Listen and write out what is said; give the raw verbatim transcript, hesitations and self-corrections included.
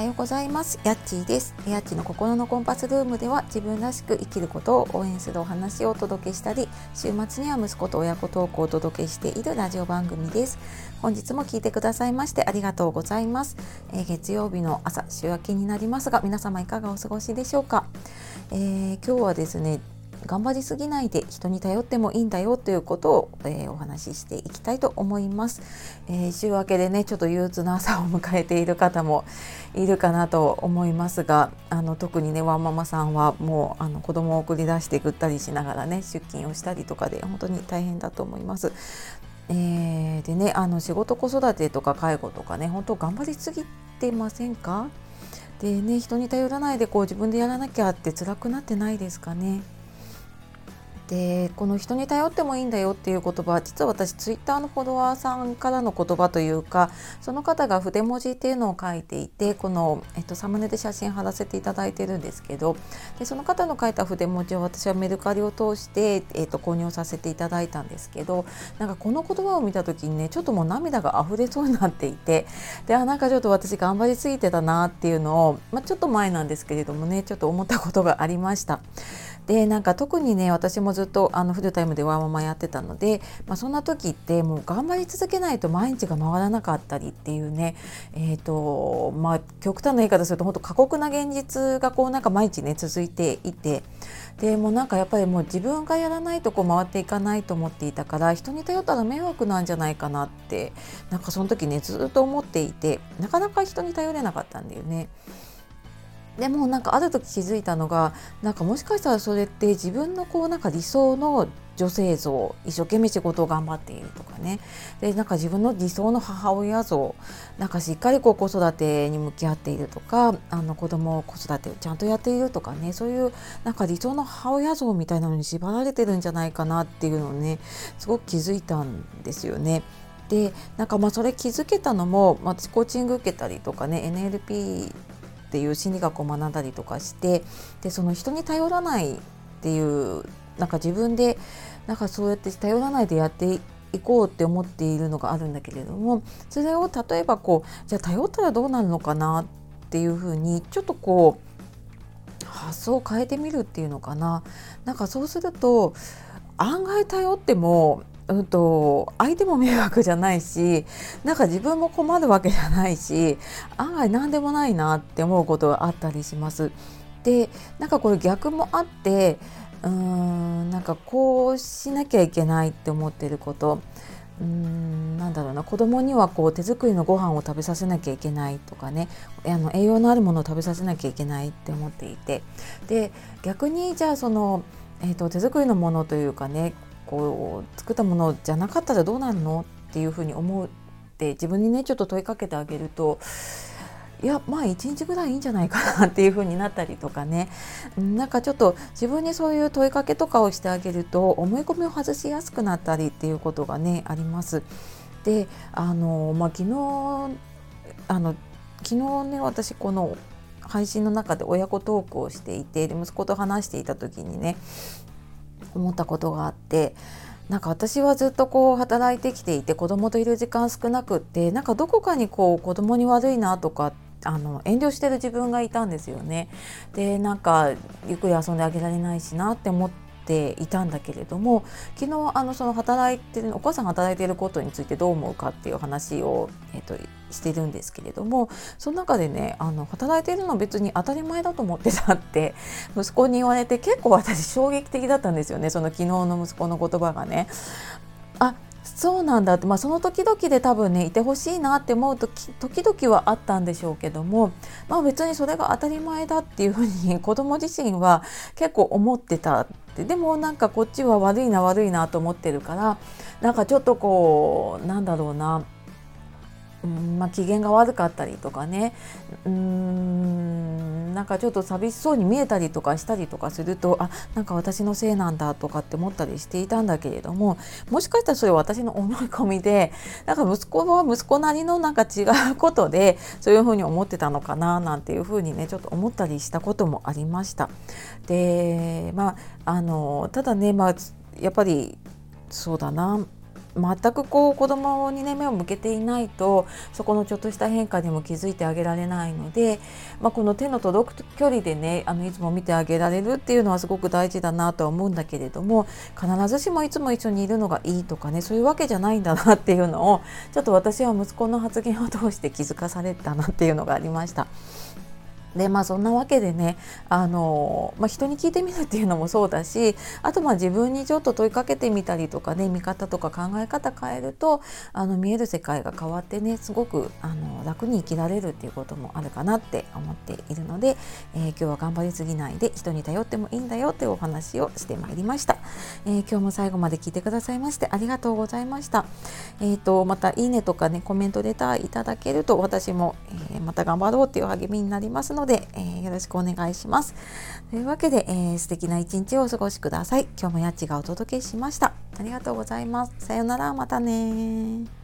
はようございます。やっちーです。やっちーの心のコンパスルームでは、自分らしく生きることを応援するお話をお届けしたり、週末には息子と親子トークをお届けしているラジオ番組です。本日も聞いてくださいましてありがとうございます。えー、月曜日の朝、週明けになりますが、皆様いかがお過ごしでしょうか。えー、今日はですね、頑張りすぎないで人に頼ってもいいんだよということを、えー、お話ししていきたいと思います。えー、週明けでね、ちょっと憂鬱な朝を迎えている方もいるかなと思いますが、あの特にね、ワンママさんはもうあの子供を送り出してぐったりしながらね、出勤をしたりとかで本当に大変だと思います。えー、でね、あの仕事、子育てとか介護とかね、本当頑張りすぎてませんか？でね、人に頼らないでこう自分でやらなきゃって辛くなってないですかね。でこの人に頼ってもいいんだよっていう言葉、実は私ツイッターのフォロワーさんからの言葉というか、その方が筆文字っていうのを書いていて、この、えっと、サムネで写真貼らせていただいてるんですけど、でその方の書いた筆文字を私はメルカリを通して、えっと、購入させていただいたんですけど、なんかこの言葉を見た時にね、ちょっともう涙が溢れそうになっていて、であなんかちょっと私頑張りすぎてたなっていうのを、まあ、ちょっと前なんですけれどもね、ちょっと思ったことがありました。でなんか特にね、私もずっとあのフルタイムでワンママやってたので、まあ、そんな時ってもう頑張り続けないと毎日が回らなかったりっていうね、えーとまあ、極端な言い方すると本当過酷な現実がこうなんか毎日ね続いていて、でもうなんかやっぱりもう自分がやらないとこう回っていかないと思っていたから、人に頼ったら迷惑なんじゃないかなって、なんかその時ねずっと思っていて、なかなか人に頼れなかったんだよね。でもなんかある時気づいたのが、なんかもしかしたらそれって自分のこうなんか理想の女性像、一生懸命仕事を頑張っているとかね、でなんか自分の理想の母親像、なんかしっかりこう子育てに向き合っているとか、あの子供を子育てをちゃんとやっているとかね、そういうなんか理想の母親像みたいなのに縛られてるんじゃないかなっていうのをね、すごく気づいたんですよね。でなんかまあそれ気づけたのも、私コーチング受けたりとかね、 エヌエルピーっていう心理学を学んだりとかして、でその人に頼らないっていう、なんか自分でなんかそうやって頼らないでやっていこうって思っているのがあるんだけれども、それを例えばこうじゃあ頼ったらどうなるのかなっていうふうにちょっとこう発想を変えてみるっていうのかな。なんかそうすると案外頼ってもうんと相手も迷惑じゃないし、なんか自分も困るわけじゃないし、案外何でもないなって思うことがあったりします。でなんかこれ逆もあって、うーんなんかこうしなきゃいけないって思ってること、うーんなんだろうな、子供にはこう手作りのご飯を食べさせなきゃいけないとかね、あの栄養のあるものを食べさせなきゃいけないって思っていて、で逆にじゃあその、えーと、手作りのものというかね、こう作ったものじゃなかったらどうなるのっていうふうに思って自分にねちょっと問いかけてあげると、いやまあいちにちぐらいいいんじゃないかなっていうふうになったりとかね、なんかちょっと自分にそういう問いかけとかをしてあげると思い込みを外しやすくなったりっていうことがねあります。であの、まあ、昨日あの昨日ね私この配信の中で親子トークをしていて、で息子と話していた時にね思ったことがあって、なんか私はずっとこう働いてきていて、子供といる時間少なくって、なんかどこかにこう子供に悪いなとかあの遠慮してる自分がいたんですよね。でなんかゆっくり遊んであげられないしなって思っていたんだけれども、昨日あのその働いてるお母さんが働いていることについてどう思うかっていう話を、えっとしてるんですけれども、その中でねあの働いているのは別に当たり前だと思ってたって息子に言われて、結構私衝撃的だったんですよね。その昨日の息子の言葉がね、あそうなんだって、まあ、その時々で多分ねいてほしいなって思うとき時々はあったんでしょうけども、まあ、別にそれが当たり前だっていうふうに子供自身は結構思ってたって、でもなんかこっちは悪いな悪いなと思ってるから、なんかちょっとこうなんだろうな、うんまあ、機嫌が悪かったりとかね、うーんなんかちょっと寂しそうに見えたりとかしたりとかすると、あなんか私のせいなんだとかって思ったりしていたんだけれども、もしかしたらそれは私の思い込みで、なんか息子は息子なりのなんか違うことでそういうふうに思ってたのかななんていうふうにねちょっと思ったりしたこともありました。でまああのただね、まあ、やっぱりそうだな、全くこう子供に、ね、目を向けていないとそこのちょっとした変化にも気づいてあげられないので、まあ、この手の届く距離でねあのいつも見てあげられるっていうのはすごく大事だなとは思うんだけれども、必ずしもいつも一緒にいるのがいいとかね、そういうわけじゃないんだなっていうのをちょっと私は息子の発言を通して気づかされたなっていうのがありました。でまあ、そんなわけでねあの、まあ、人に聞いてみるっていうのもそうだし、あとまあ自分にちょっと問いかけてみたりとかね、見方とか考え方変えるとあの見える世界が変わってね、すごくあの楽に生きられるっていうこともあるかなって思っているので、えー、今日は頑張りすぎないで人に頼ってもいいんだよっていうお話をしてまいりました、えー、今日も最後まで聞いてくださいましてありがとうございました、えー、とまたいいねとかねコメントレターいただけると私も、えー、また頑張ろうっていう励みになりますのでので、えー、よろしくお願いします。というわけで、えー、素敵な一日をお過ごしください。今日もやっちがお届けしました。ありがとうございます。さようなら、またね。